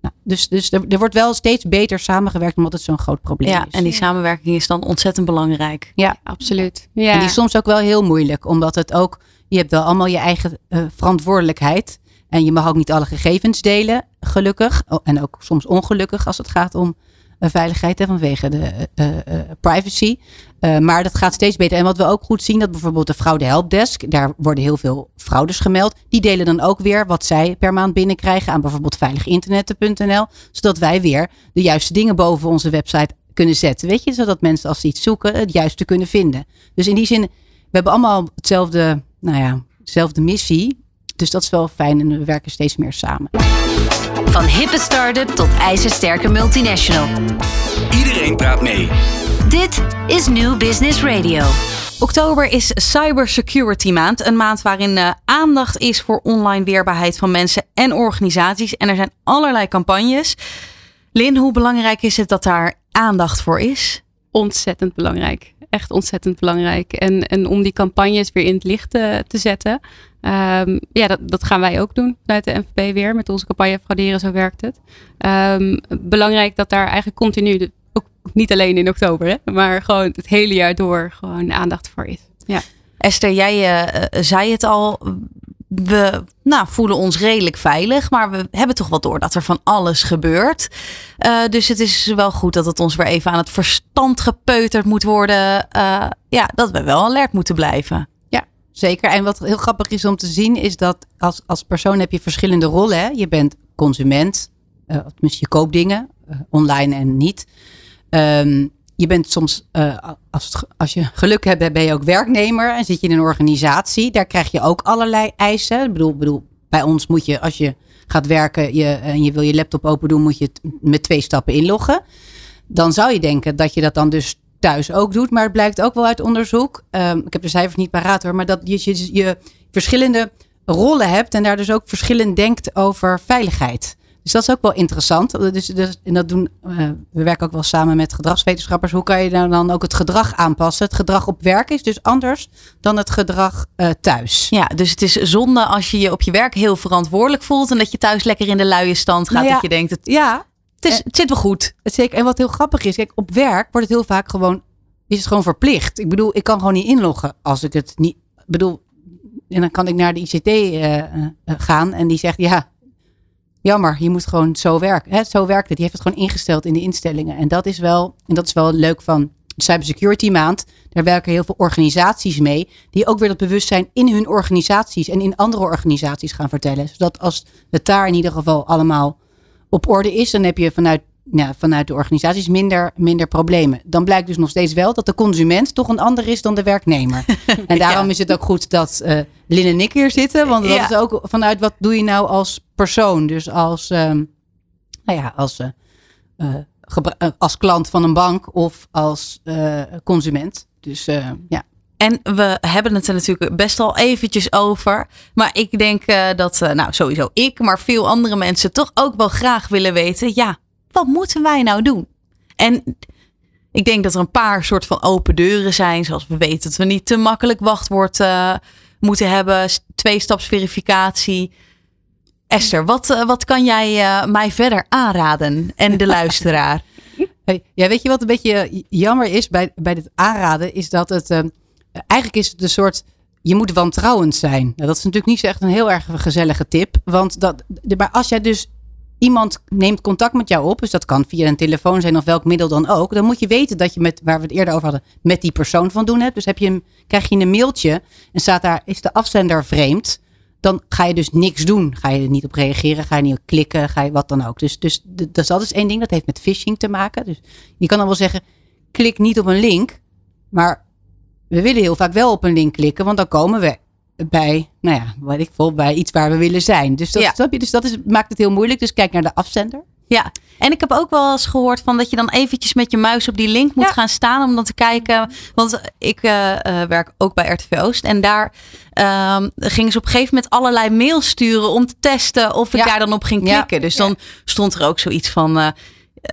Nou, dus, dus er, er wordt wel steeds beter samengewerkt omdat het zo'n groot probleem ja, is. En die samenwerking is dan ontzettend belangrijk. Ja, absoluut. Ja. En die is soms ook wel heel moeilijk. Omdat het ook, je hebt wel allemaal je eigen uh, verantwoordelijkheid. En je mag ook niet alle gegevens delen, gelukkig. Oh, en ook soms ongelukkig als het gaat om uh, veiligheid hè, vanwege de uh, uh, privacy. Uh, maar dat gaat steeds beter. En wat we ook goed zien, dat bijvoorbeeld de Fraude Helpdesk, daar worden heel veel fraudes gemeld. Die delen dan ook weer wat zij per maand binnenkrijgen aan bijvoorbeeld veilig internetten punt n l. Zodat wij weer de juiste dingen boven onze website kunnen zetten. Weet je, zodat mensen als ze iets zoeken het juiste kunnen vinden. Dus in die zin, we hebben allemaal hetzelfde, nou ja, dezelfde missie. Dus dat is wel fijn en we werken steeds meer samen. Van hippe start-up tot ijzersterke multinational. Iedereen praat mee. Dit is New Business Radio. Oktober is Cybersecurity Maand. Een maand waarin uh, aandacht is voor online weerbaarheid van mensen en organisaties. En er zijn allerlei campagnes. Lynn, hoe belangrijk is het dat daar aandacht voor is? Ontzettend belangrijk. Echt ontzettend belangrijk. En, en om die campagnes weer in het licht te, te zetten. Um, ja, dat, dat gaan wij ook doen vanuit de N V B weer. Met onze campagne Frauderen, zo werkt het. Um, belangrijk dat daar eigenlijk continu... De, ook niet alleen in oktober, hè, maar gewoon het hele jaar door gewoon aandacht voor is. Ja. Esther, jij uh, zei het al. We nou, voelen ons redelijk veilig, maar we hebben toch wel door dat er van alles gebeurt. Uh, dus het is wel goed dat het ons weer even aan het verstand gepeuterd moet worden. Uh, ja, dat we wel alert moeten blijven. Ja, zeker. En wat heel grappig is om te zien is dat als, als persoon heb je verschillende rollen. Hè? Je bent consument, uh, je koopt dingen, uh, online en niet. Um, Je bent soms, uh, als, het, als je geluk hebt, ben je ook werknemer en zit je in een organisatie. Daar krijg je ook allerlei eisen. Ik bedoel, bedoel bij ons moet je, als je gaat werken je, en je wil je laptop open doen, moet je het met twee stappen inloggen. Dan zou je denken dat je dat dan dus thuis ook doet. Maar het blijkt ook wel uit onderzoek, um, ik heb de cijfers niet paraat hoor, maar dat je, je, je verschillende rollen hebt en daar dus ook verschillend denkt over veiligheid. Dus dat is ook wel interessant. Dus, dus, en dat doen, uh, we werken ook wel samen met gedragswetenschappers. Hoe kan je nou dan ook het gedrag aanpassen? Het gedrag op werk is dus anders dan het gedrag uh, thuis. Ja, dus het is zonde als je je op je werk heel verantwoordelijk voelt en dat je thuis lekker in de luie stand gaat. Nou ja, dat je denkt, het, ja, het, is, en, het zit wel goed. Zeker. En wat heel grappig is, kijk, op werk wordt het heel vaak gewoon, is het gewoon verplicht. Ik bedoel, ik kan gewoon niet inloggen als ik het niet... bedoel, en dan kan ik naar de I C T uh, uh, gaan en die zegt, ja... jammer, je moet gewoon zo werken. Hè? Zo werkt het. Die heeft het gewoon ingesteld in de instellingen. En dat is wel, en dat is wel leuk van Cybersecurity Maand. Daar werken heel veel organisaties mee. Die ook weer dat bewustzijn in hun organisaties en in andere organisaties gaan vertellen. Zodat als het daar in ieder geval allemaal op orde is. Dan heb je vanuit, nou, vanuit de organisaties minder, minder problemen. Dan blijkt dus nog steeds wel dat de consument toch een ander is dan de werknemer. En daarom ja. is het ook goed dat uh, Lynn en ik hier zitten. Want dat ja. is ook vanuit wat doe je nou als persoon. Dus als, um, nou ja, als, uh, uh, gebra- uh, als klant van een bank of als uh, consument. Dus uh, ja. En we hebben het er natuurlijk best al eventjes over. Maar ik denk uh, dat, uh, nou sowieso ik, maar veel andere mensen toch ook wel graag willen weten. Ja. Wat moeten wij nou doen? En ik denk dat er een paar soort van open deuren zijn. Zoals we weten dat we niet te makkelijk wachtwoord uh, moeten hebben. Tweestapsverificatie. Esther, wat, uh, wat kan jij uh, mij verder aanraden? En de luisteraar. Ja, weet je wat een beetje jammer is bij, bij dit aanraden? Is dat het uh, eigenlijk is het een soort... je moet wantrouwend zijn. Nou, dat is natuurlijk niet zo echt een heel erg gezellige tip. Want dat, maar als jij dus... iemand neemt contact met jou op, dus dat kan via een telefoon zijn of welk middel dan ook. Dan moet je weten dat je met, waar we het eerder over hadden, met die persoon van doen hebt. Dus heb je een, krijg je een mailtje en staat daar, is de afzender vreemd. Dan ga je dus niks doen. Ga je er niet op reageren, ga je niet op klikken, ga je wat dan ook. Dus, dus dat is altijd één ding, dat heeft met phishing te maken. Dus je kan dan wel zeggen, klik niet op een link. Maar we willen heel vaak wel op een link klikken, want dan komen we bij, nou ja, wat ik voel, bij iets waar we willen zijn. Dus dat, ja. snap je? Dus dat is, maakt het heel moeilijk. Dus kijk naar de afzender. Ja, en ik heb ook wel eens gehoord van dat je dan eventjes met je muis op die link moet ja. gaan staan om dan te kijken. Want ik uh, uh, werk ook bij R T V Oost en daar uh, gingen ze op een gegeven moment allerlei mails sturen om te testen of ik ja. daar dan op ging klikken. Ja. Dus dan ja. stond er ook zoiets van uh,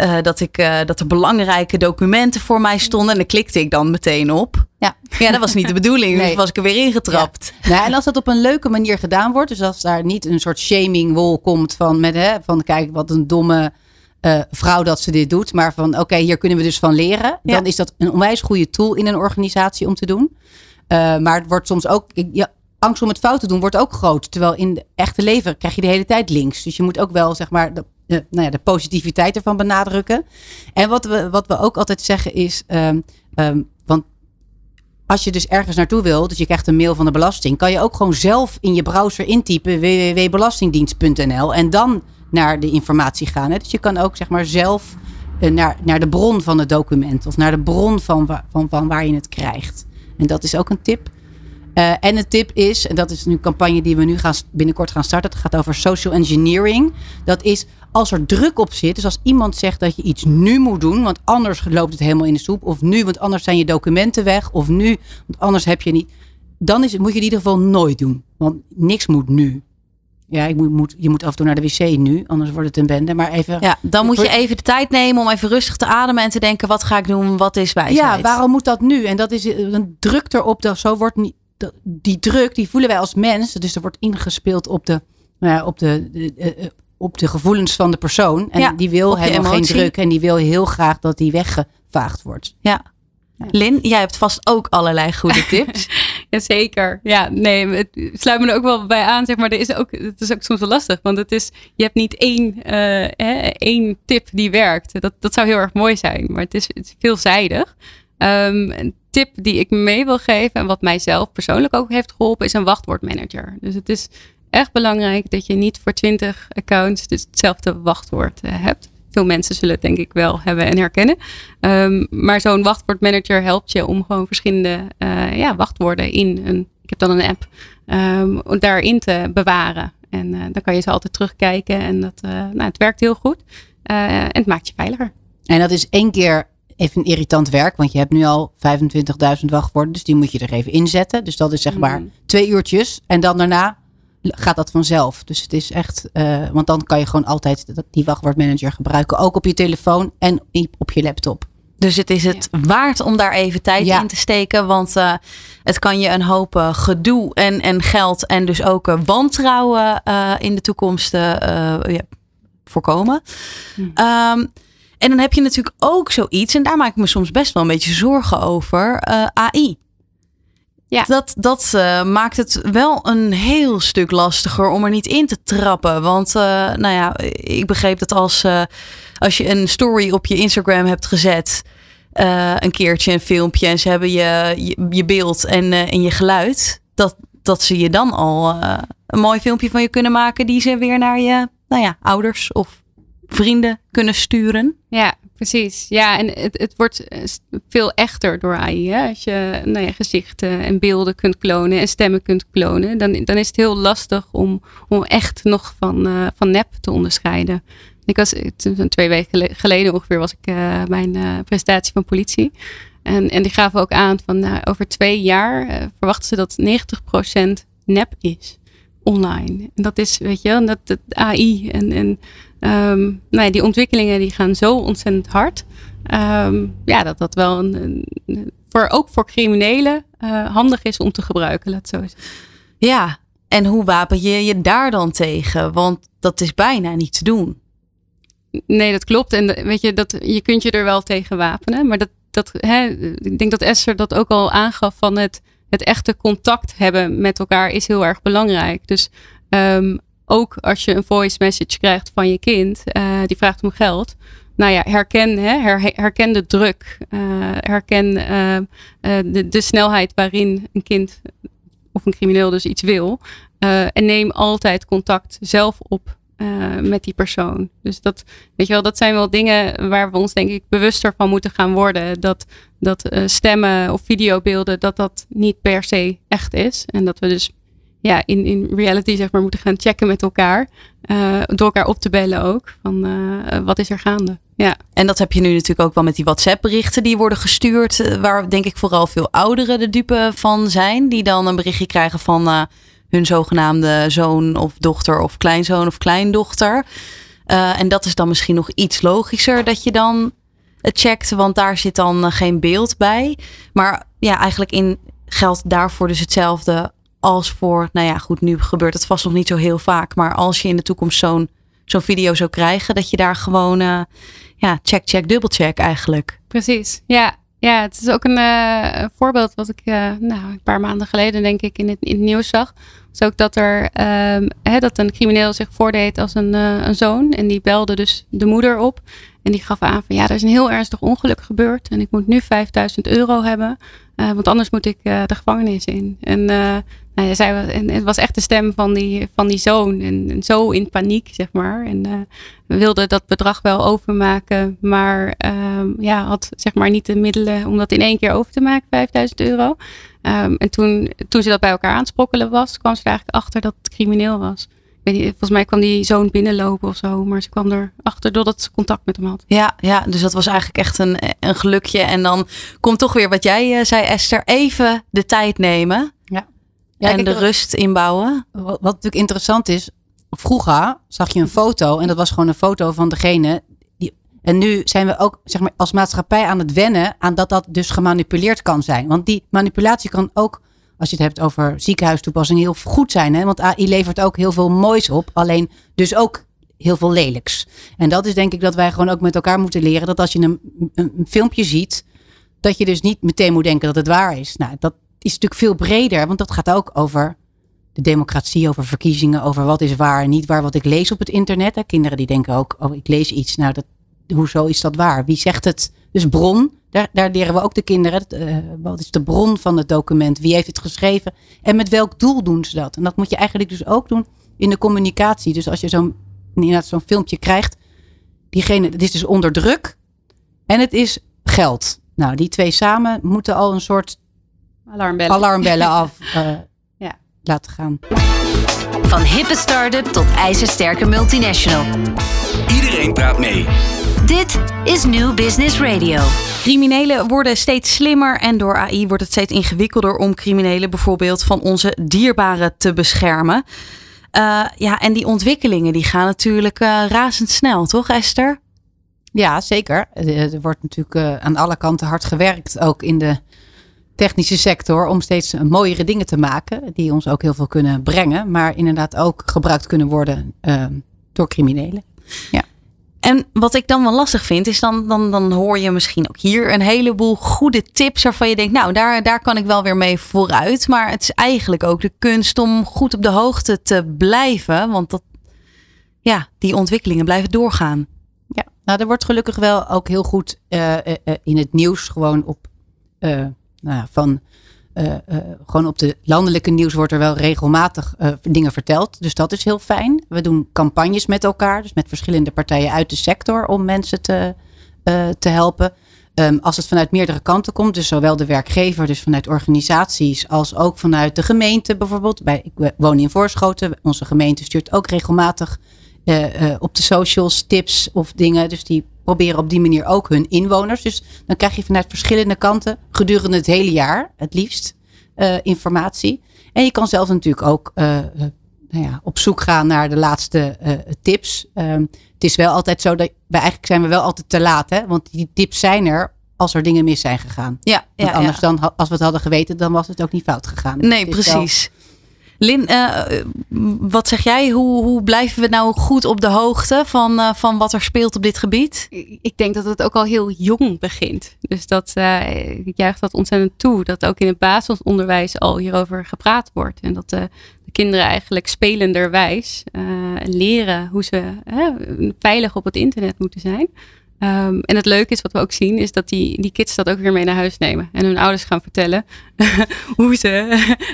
uh, dat, ik, uh, dat er belangrijke documenten voor mij stonden en daar klikte ik dan meteen op. Ja. ja, dat was niet de bedoeling. Nee. Dus was ik er weer ingetrapt. Ja. Nou, en als dat op een leuke manier gedaan wordt. Dus als daar niet een soort shamingwol komt. Van, met, hè, van kijk wat een domme uh, vrouw dat ze dit doet. Maar van oké, okay, hier kunnen we dus van leren. Ja. Dan is dat een onwijs goede tool in een organisatie om te doen. Uh, maar het wordt soms ook... Ik, ja, angst om het fout te doen wordt ook groot. Terwijl in het echte leven krijg je de hele tijd links. Dus je moet ook wel zeg maar de, de, nou ja, de positiviteit ervan benadrukken. En wat we, wat we ook altijd zeggen is... Um, um, want als je dus ergens naartoe wil, dus je krijgt een mail van de belasting, kan je ook gewoon zelf in je browser intypen w w w punt belastingdienst punt n l en dan naar de informatie gaan. Hè? Dus je kan ook zeg maar zelf naar, naar de bron van het document of naar de bron van, van, van waar je het krijgt. En dat is ook een tip. Uh, en een tip is, en dat is nu een campagne die we nu gaan, binnenkort gaan starten. Het gaat over social engineering. Dat is als er druk op zit, dus als iemand zegt dat je iets nu moet doen, want anders loopt het helemaal in de soep, of nu, want anders zijn je documenten weg, of nu, want anders heb je niet, dan is, moet je het in ieder geval nooit doen. Want niks moet nu. Ja, ik moet, moet, je moet af en toe naar de wc nu, anders wordt het een bende. Maar even, ja, dan moet je even de tijd nemen om even rustig te ademen en te denken, wat ga ik doen, wat is wijsheid? Ja, waarom moet dat nu? En dat is een druk erop, dat zo wordt niet, dat, die druk, die voelen wij als mensen, dus er wordt ingespeeld op de, nou ja, op de, de, de op de gevoelens van de persoon. En ja, die wil helemaal geen druk. En die wil heel graag dat die weggevaagd wordt. Ja. Ja. Lynn, jij hebt vast ook allerlei goede tips. Jazeker. Ja, nee, het sluit me er ook wel bij aan. Zeg maar, er is ook, het is ook soms wel lastig. Want het is, je hebt niet één, uh, hè, één tip die werkt. Dat, dat zou heel erg mooi zijn. Maar het is, het is veelzijdig. Um, een tip die ik mee wil geven. En wat mijzelf persoonlijk ook heeft geholpen. Is een wachtwoordmanager. Dus het is echt belangrijk dat je niet voor twintig accounts dus hetzelfde wachtwoord uh, hebt. Veel mensen zullen het denk ik wel hebben en herkennen. Um, maar zo'n wachtwoordmanager helpt je om gewoon verschillende uh, ja, wachtwoorden in een, ik heb dan een app, um, daarin te bewaren. En uh, dan kan je ze altijd terugkijken en dat, uh, nou, het werkt heel goed. Uh, en het maakt je veiliger. En dat is één keer even irritant werk, want je hebt nu al vijfentwintigduizend wachtwoorden, dus die moet je er even inzetten. Dus dat is zeg maar mm. twee uurtjes en dan daarna gaat dat vanzelf. Dus het is echt, uh, want dan kan je gewoon altijd die wachtwoordmanager gebruiken. Ook op je telefoon en op je laptop. Dus het is het ja. waard om daar even tijd ja. in te steken. Want uh, het kan je een hoop uh, gedoe en, en geld en dus ook uh, wantrouwen uh, in de toekomst uh, ja, voorkomen. Hm. Um, en dan heb je natuurlijk ook zoiets, en daar maak ik me soms best wel een beetje zorgen over, uh, A I. Ja. Dat, dat uh, maakt het wel een heel stuk lastiger om er niet in te trappen. Want uh, nou ja, ik begreep dat als, uh, als je een story op je Instagram hebt gezet, uh, een keertje een filmpje en ze hebben je, je, je beeld en, uh, en je geluid, dat, dat ze je dan al uh, een mooi filmpje van je kunnen maken die ze weer naar je nou ja, ouders of vrienden kunnen sturen. Ja. Precies, ja, en het, het wordt veel echter door A I. Hè? Als je nou ja, gezichten en beelden kunt klonen en stemmen kunt klonen, dan, dan is het heel lastig om, om echt nog van, uh, van nep te onderscheiden. Ik was twee weken geleden ongeveer was ik uh, bij een uh, presentatie van politie. En, en die gaven ook aan van nou, over twee jaar uh, verwachten ze dat negentig procent nep is online. En dat is, weet je wel, dat, dat A I en, en Um, nou ja, die ontwikkelingen die gaan zo ontzettend hard. Um, ja, dat dat wel een, een, voor, ook voor criminelen uh, handig is om te gebruiken. Laat het zo zijn. Ja, en hoe wapen je je daar dan tegen? Want dat is bijna niet te doen. Nee, dat klopt. En weet je, dat, je kunt je er wel tegen wapenen. Maar dat, dat, hè, ik denk dat Esther dat ook al aangaf van het, het echte contact hebben met elkaar is heel erg belangrijk. Dus Um, ook als je een voice message krijgt van je kind, uh, die vraagt om geld. Nou ja, herken, hè, her, herken de druk. Uh, herken uh, uh, de, de snelheid waarin een kind of een crimineel dus iets wil. Uh, en neem altijd contact zelf op uh, met die persoon. Dus dat, weet je wel, dat zijn wel dingen waar we ons denk ik bewuster van moeten gaan worden. Dat, dat uh, stemmen of videobeelden, dat dat niet per se echt is. En dat we dus ja, in, in reality zeg maar moeten gaan checken met elkaar. Uh, door elkaar op te bellen ook. Van uh, wat is er gaande? Ja. En dat heb je nu natuurlijk ook wel met die WhatsApp berichten die worden gestuurd. Waar denk ik vooral veel ouderen de dupe van zijn. Die dan een berichtje krijgen van uh, hun zogenaamde zoon of dochter of kleinzoon of kleindochter. Uh, en dat is dan misschien nog iets logischer dat je dan het checkt. Want daar zit dan geen beeld bij. Maar ja, eigenlijk in, geldt daarvoor dus hetzelfde als voor, nou ja, goed, nu gebeurt het vast nog niet zo heel vaak. Maar als je in de toekomst zo'n zo'n video zou krijgen, dat je daar gewoon, uh, ja, check, check, dubbelcheck eigenlijk. Precies, ja. Ja, het is ook een uh, voorbeeld wat ik, uh, nou, een paar maanden geleden denk ik in het, in het nieuws zag. Was ook dat er, uh, hè, dat een crimineel zich voordeed als een, uh, een zoon. En die belde dus de moeder op. En die gaf aan van, ja, er is een heel ernstig ongeluk gebeurd. En ik moet nu vijfduizend euro hebben. Uh, want anders moet ik uh, de gevangenis in. En, uh, nou, zij was, en het was echt de stem van die, van die zoon. En, en zo in paniek, zeg maar. En uh, wilde dat bedrag wel overmaken. Maar um, ja, had zeg maar niet de middelen om dat in één keer over te maken. vijfduizend euro. Um, en toen, toen ze dat bij elkaar aan het sprokkelen was, kwam ze er eigenlijk achter dat het crimineel was. weet niet, volgens mij kwam die zoon binnenlopen of zo. Maar ze kwam erachter doordat ze contact met hem had. Ja, ja, dus dat was eigenlijk echt een, een gelukje. En dan komt toch weer wat jij zei, Esther. Even de tijd nemen. Ja. Ja, en kijk, de dat, rust inbouwen. Wat, wat natuurlijk interessant is. Vroeger zag je een foto. En dat was gewoon een foto van degene. Die, en nu zijn we ook zeg maar, als maatschappij aan het wennen. Aan dat dat dus gemanipuleerd kan zijn. Want die manipulatie kan ook. Als je het hebt over ziekenhuistoepassing, heel goed zijn. Hè? Want A I levert ook heel veel moois op. Alleen dus ook heel veel lelijks. En dat is denk ik dat wij gewoon ook met elkaar moeten leren. Dat als je een, een filmpje ziet. Dat je dus niet meteen moet denken dat het waar is. Nou, dat is natuurlijk veel breder. Want dat gaat ook over de democratie. Over verkiezingen. Over wat is waar en niet waar. Wat ik lees op het internet. Hè? Kinderen die denken ook. Oh, ik lees iets. Nou, dat, hoezo is dat waar? Wie zegt het? Dus bron. Daar, daar leren we ook de kinderen, uh, wat is de bron van het document? Wie heeft het geschreven? En met welk doel doen ze dat? En dat moet je eigenlijk dus ook doen in de communicatie. Dus als je zo'n, inderdaad zo'n filmpje krijgt, diegene, het is dus onder druk en het is geld. Nou, die twee samen moeten al een soort alarmbellen, alarmbellen af uh, ja. laten gaan. Van hippe start-up tot ijzersterke multinational. Iedereen praat mee. Dit is New Business Radio. Criminelen worden steeds slimmer en door A I wordt het steeds ingewikkelder om criminelen bijvoorbeeld van onze dierbaren te beschermen. Uh, ja, en die ontwikkelingen die gaan natuurlijk uh, razendsnel, toch Esther? Ja, zeker. Er wordt natuurlijk uh, aan alle kanten hard gewerkt, ook in de technische sector, om steeds mooiere dingen te maken die ons ook heel veel kunnen brengen, maar inderdaad ook gebruikt kunnen worden uh, door criminelen. Ja. En wat ik dan wel lastig vind, is dan, dan, dan hoor je misschien ook hier een heleboel goede tips waarvan je denkt, nou, daar, daar kan ik wel weer mee vooruit. Maar het is eigenlijk ook de kunst om goed op de hoogte te blijven. Want dat, ja, die ontwikkelingen blijven doorgaan. Ja, nou, er wordt gelukkig wel ook heel goed uh, uh, uh, in het nieuws gewoon op, uh, nou ja, van, uh, uh, gewoon op de landelijke nieuws wordt er wel regelmatig uh, dingen verteld. Dus dat is heel fijn. We doen campagnes met elkaar. Dus met verschillende partijen uit de sector om mensen te, uh, te helpen. Um, als het vanuit meerdere kanten komt. Dus zowel de werkgever, dus vanuit organisaties. Als ook vanuit de gemeente bijvoorbeeld. Bij, ik woon in Voorschoten. Onze gemeente stuurt ook regelmatig uh, uh, op de socials tips of dingen. Dus die proberen op die manier ook hun inwoners. Dus dan krijg je vanuit verschillende kanten gedurende het hele jaar het liefst uh, informatie. En je kan zelf natuurlijk ook uh, nou ja, op zoek gaan naar de laatste uh, tips. Um, het is wel altijd zo dat wij eigenlijk zijn we wel altijd te laat. Hè? Want die tips zijn er als er dingen mis zijn gegaan. Ja, want ja, anders ja. dan als we het hadden geweten, dan was het ook niet fout gegaan. Nee, precies. Wel... Lynn, uh, wat zeg jij? Hoe, hoe blijven we nou goed op de hoogte van, uh, van wat er speelt op dit gebied? Ik denk dat het ook al heel jong begint. Dus dat, uh, ik juich dat ontzettend toe. Dat ook in het basisonderwijs al hierover gepraat wordt. En dat uh, de kinderen eigenlijk spelenderwijs uh, leren hoe ze uh, veilig op het internet moeten zijn. Um, en het leuke is wat we ook zien, is dat die, die kids dat ook weer mee naar huis nemen. En hun ouders gaan vertellen hoe ze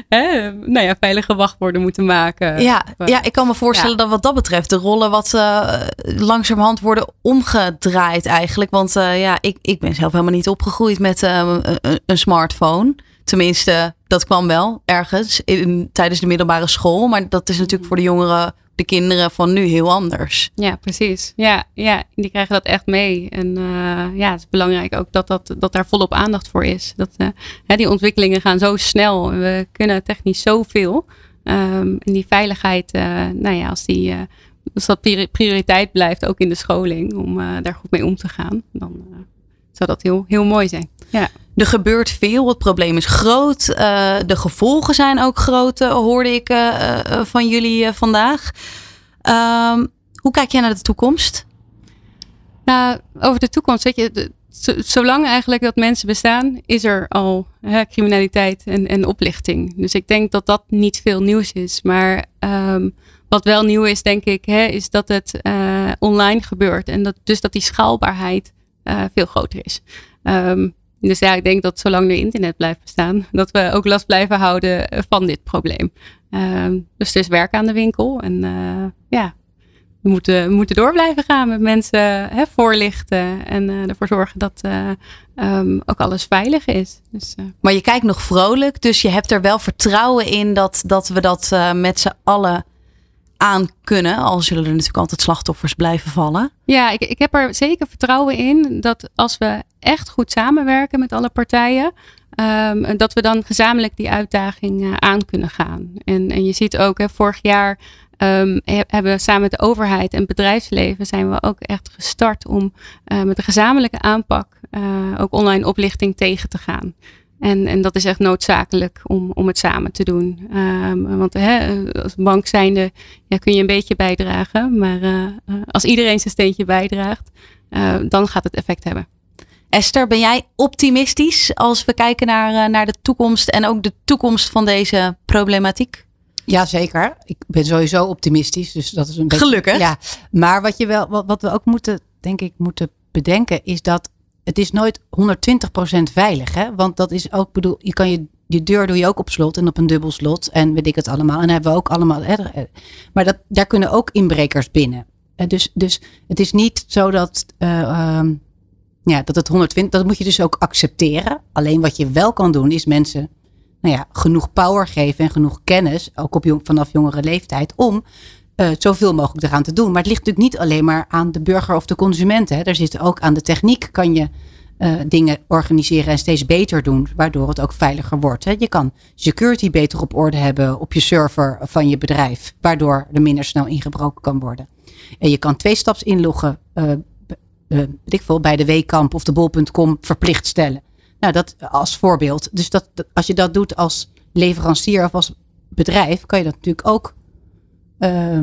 hè, nou ja, veilige wachtwoorden moeten maken. Ja, of, ja ik kan me voorstellen ja. dat wat dat betreft de rollen wat uh, langzamerhand worden omgedraaid eigenlijk. Want uh, ja, ik, ik ben zelf helemaal niet opgegroeid met uh, een, een smartphone. Tenminste, dat kwam wel ergens in, tijdens de middelbare school. Maar dat is natuurlijk voor de jongeren... de kinderen van nu heel anders. Ja, precies. Ja, ja die krijgen dat echt mee. En uh, ja, het is belangrijk ook dat, dat, dat daar volop aandacht voor is. Dat, uh, hè, die ontwikkelingen gaan zo snel. En we kunnen technisch zoveel. Um, en die veiligheid, uh, nou ja, als, die, uh, als dat prioriteit blijft, ook in de scholing, om uh, daar goed mee om te gaan, dan uh, zou dat heel, heel mooi zijn. Ja. Er gebeurt veel, het probleem is groot. Uh, de gevolgen zijn ook groot, uh, hoorde ik uh, uh, van jullie uh, vandaag. Uh, hoe kijk jij naar de toekomst? Nou, over de toekomst, weet je, de, z- zolang eigenlijk dat mensen bestaan, is er al hè, criminaliteit en, en oplichting. Dus ik denk dat dat niet veel nieuws is. Maar um, wat wel nieuw is, denk ik, hè, is dat het uh, online gebeurt. En dat, dus dat die schaalbaarheid uh, veel groter is. Um, Dus ja, ik denk dat zolang er internet blijft bestaan, dat we ook last blijven houden van dit probleem. Uh, dus er is werk aan de winkel. En uh, ja, we moeten, we moeten door blijven gaan met mensen hè, voorlichten. En uh, ervoor zorgen dat uh, um, ook alles veilig is. Dus, uh. Maar je kijkt nog vrolijk. Dus je hebt er wel vertrouwen in dat, dat we dat uh, met z'n allen aan kunnen. Al zullen er natuurlijk altijd slachtoffers blijven vallen. Ja, ik, ik heb er zeker vertrouwen in dat als we echt goed samenwerken met alle partijen, um, dat we dan gezamenlijk die uitdaging uh, aan kunnen gaan. En, en je ziet ook, hè, vorig jaar um, hebben we samen met de overheid en het bedrijfsleven zijn we ook echt gestart om uh, met een gezamenlijke aanpak uh, ook online oplichting tegen te gaan. En, en dat is echt noodzakelijk om, om het samen te doen. Um, want hè, als bank zijnde ja, kun je een beetje bijdragen. Maar uh, als iedereen zijn steentje bijdraagt, uh, dan gaat het effect hebben. Esther, ben jij optimistisch als we kijken naar, uh, naar de toekomst en ook de toekomst van deze problematiek? Jazeker. Ik ben sowieso optimistisch. Dus dat is een beetje, gelukkig. Ja. Maar wat, je wel, wat, wat we ook moeten, denk ik, moeten bedenken is dat het is nooit honderdtwintig procent veilig, hè? Want dat is ook, bedoel, je kan je, je deur doe je ook op slot en op een dubbel slot en weet ik het allemaal. En dan hebben we ook allemaal, hè? Maar dat, daar kunnen ook inbrekers binnen. Dus, dus het is niet zo dat, uh, um, ja, dat het honderdtwintig, dat moet je dus ook accepteren. Alleen wat je wel kan doen is mensen, nou ja, genoeg power geven en genoeg kennis, ook op jong, vanaf jongere leeftijd, om Uh, zoveel mogelijk eraan te doen. Maar het ligt natuurlijk niet alleen maar aan de burger of de consument. Hè. Er zit ook aan de techniek, kan je uh, dingen organiseren en steeds beter doen, waardoor het ook veiliger wordt. Hè. Je kan security beter op orde hebben op je server van je bedrijf, waardoor er minder snel ingebroken kan worden. En je kan twee staps inloggen, uh, uh, weet ik veel, bij de Wehkamp of de bol punt com verplicht stellen. Nou, dat als voorbeeld. Dus dat, als je dat doet als leverancier of als bedrijf, kan je dat natuurlijk ook Uh, uh,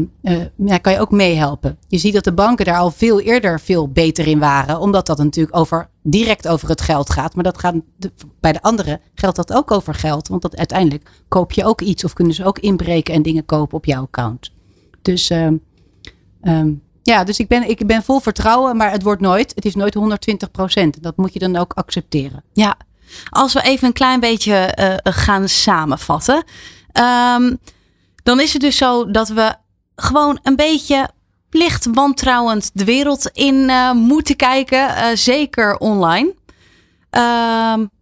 ja, kan je ook meehelpen. Je ziet dat de banken daar al veel eerder veel beter in waren. Omdat dat natuurlijk over, direct over het geld gaat. Maar dat gaat de, bij de anderen geldt dat ook over geld. Want dat, uiteindelijk koop je ook iets. Of kunnen ze ook inbreken en dingen kopen op jouw account. Dus, um, um, ja, dus ik, ben, ik ben vol vertrouwen. Maar het wordt nooit. Het is nooit honderdtwintig procent. Dat moet je dan ook accepteren. Ja, als we even een klein beetje uh, gaan samenvatten. Um, Dan is het dus zo dat we gewoon een beetje licht wantrouwend de wereld in uh, moeten kijken. Uh, zeker online. Uh,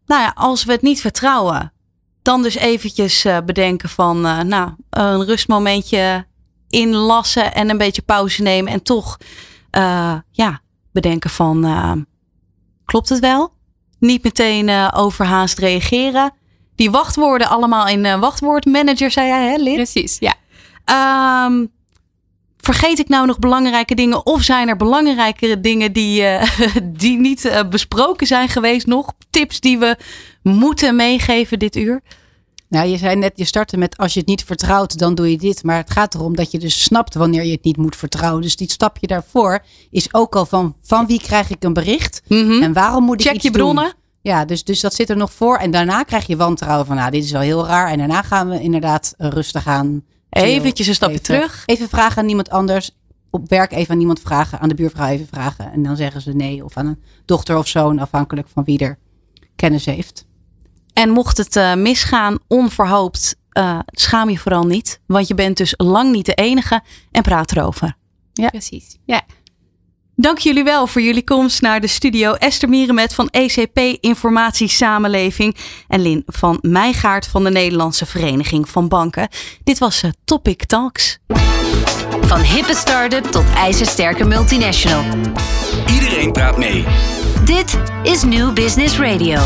nou ja, als we het niet vertrouwen, dan dus eventjes uh, bedenken van uh, nou, een rustmomentje inlassen en een beetje pauze nemen. En toch uh, ja, bedenken van uh, klopt het wel? Niet meteen uh, overhaast reageren. Die wachtwoorden allemaal in uh, wachtwoordmanager, zei jij, hè, Lynn? Precies, ja. Um, vergeet ik nou nog belangrijke dingen? Of zijn er belangrijkere dingen die, uh, die niet uh, besproken zijn geweest nog? Tips die we moeten meegeven dit uur? Nou, je zei net, je startte met als je het niet vertrouwt, dan doe je dit. Maar het gaat erom dat je dus snapt wanneer je het niet moet vertrouwen. Dus die stapje daarvoor is ook al van, van wie krijg ik een bericht? Mm-hmm. En waarom moet ik Check iets doen? Check je bronnen. Ja, dus, dus dat zit er nog voor. En daarna krijg je wantrouwen van, nou, dit is wel heel raar. En daarna gaan we inderdaad rustig aan. Eventjes een stapje even, terug. Even vragen aan iemand anders. Op werk even aan iemand vragen. Aan de buurvrouw even vragen. En dan zeggen ze nee. Of aan een dochter of zoon. Afhankelijk van wie er kennis heeft. En mocht het uh, misgaan, onverhoopt, uh, schaam je vooral niet. Want je bent dus lang niet de enige. En praat erover. Ja, precies. Ja. Dank jullie wel voor jullie komst naar de studio. Esther Mieremet van E C P Informatie Samenleving en Lynn van Meijgaard van de Nederlandse Vereniging van Banken. Dit was Topic Talks. Van hippe start-up tot ijzersterke multinational. Iedereen praat mee. Dit is New Business Radio.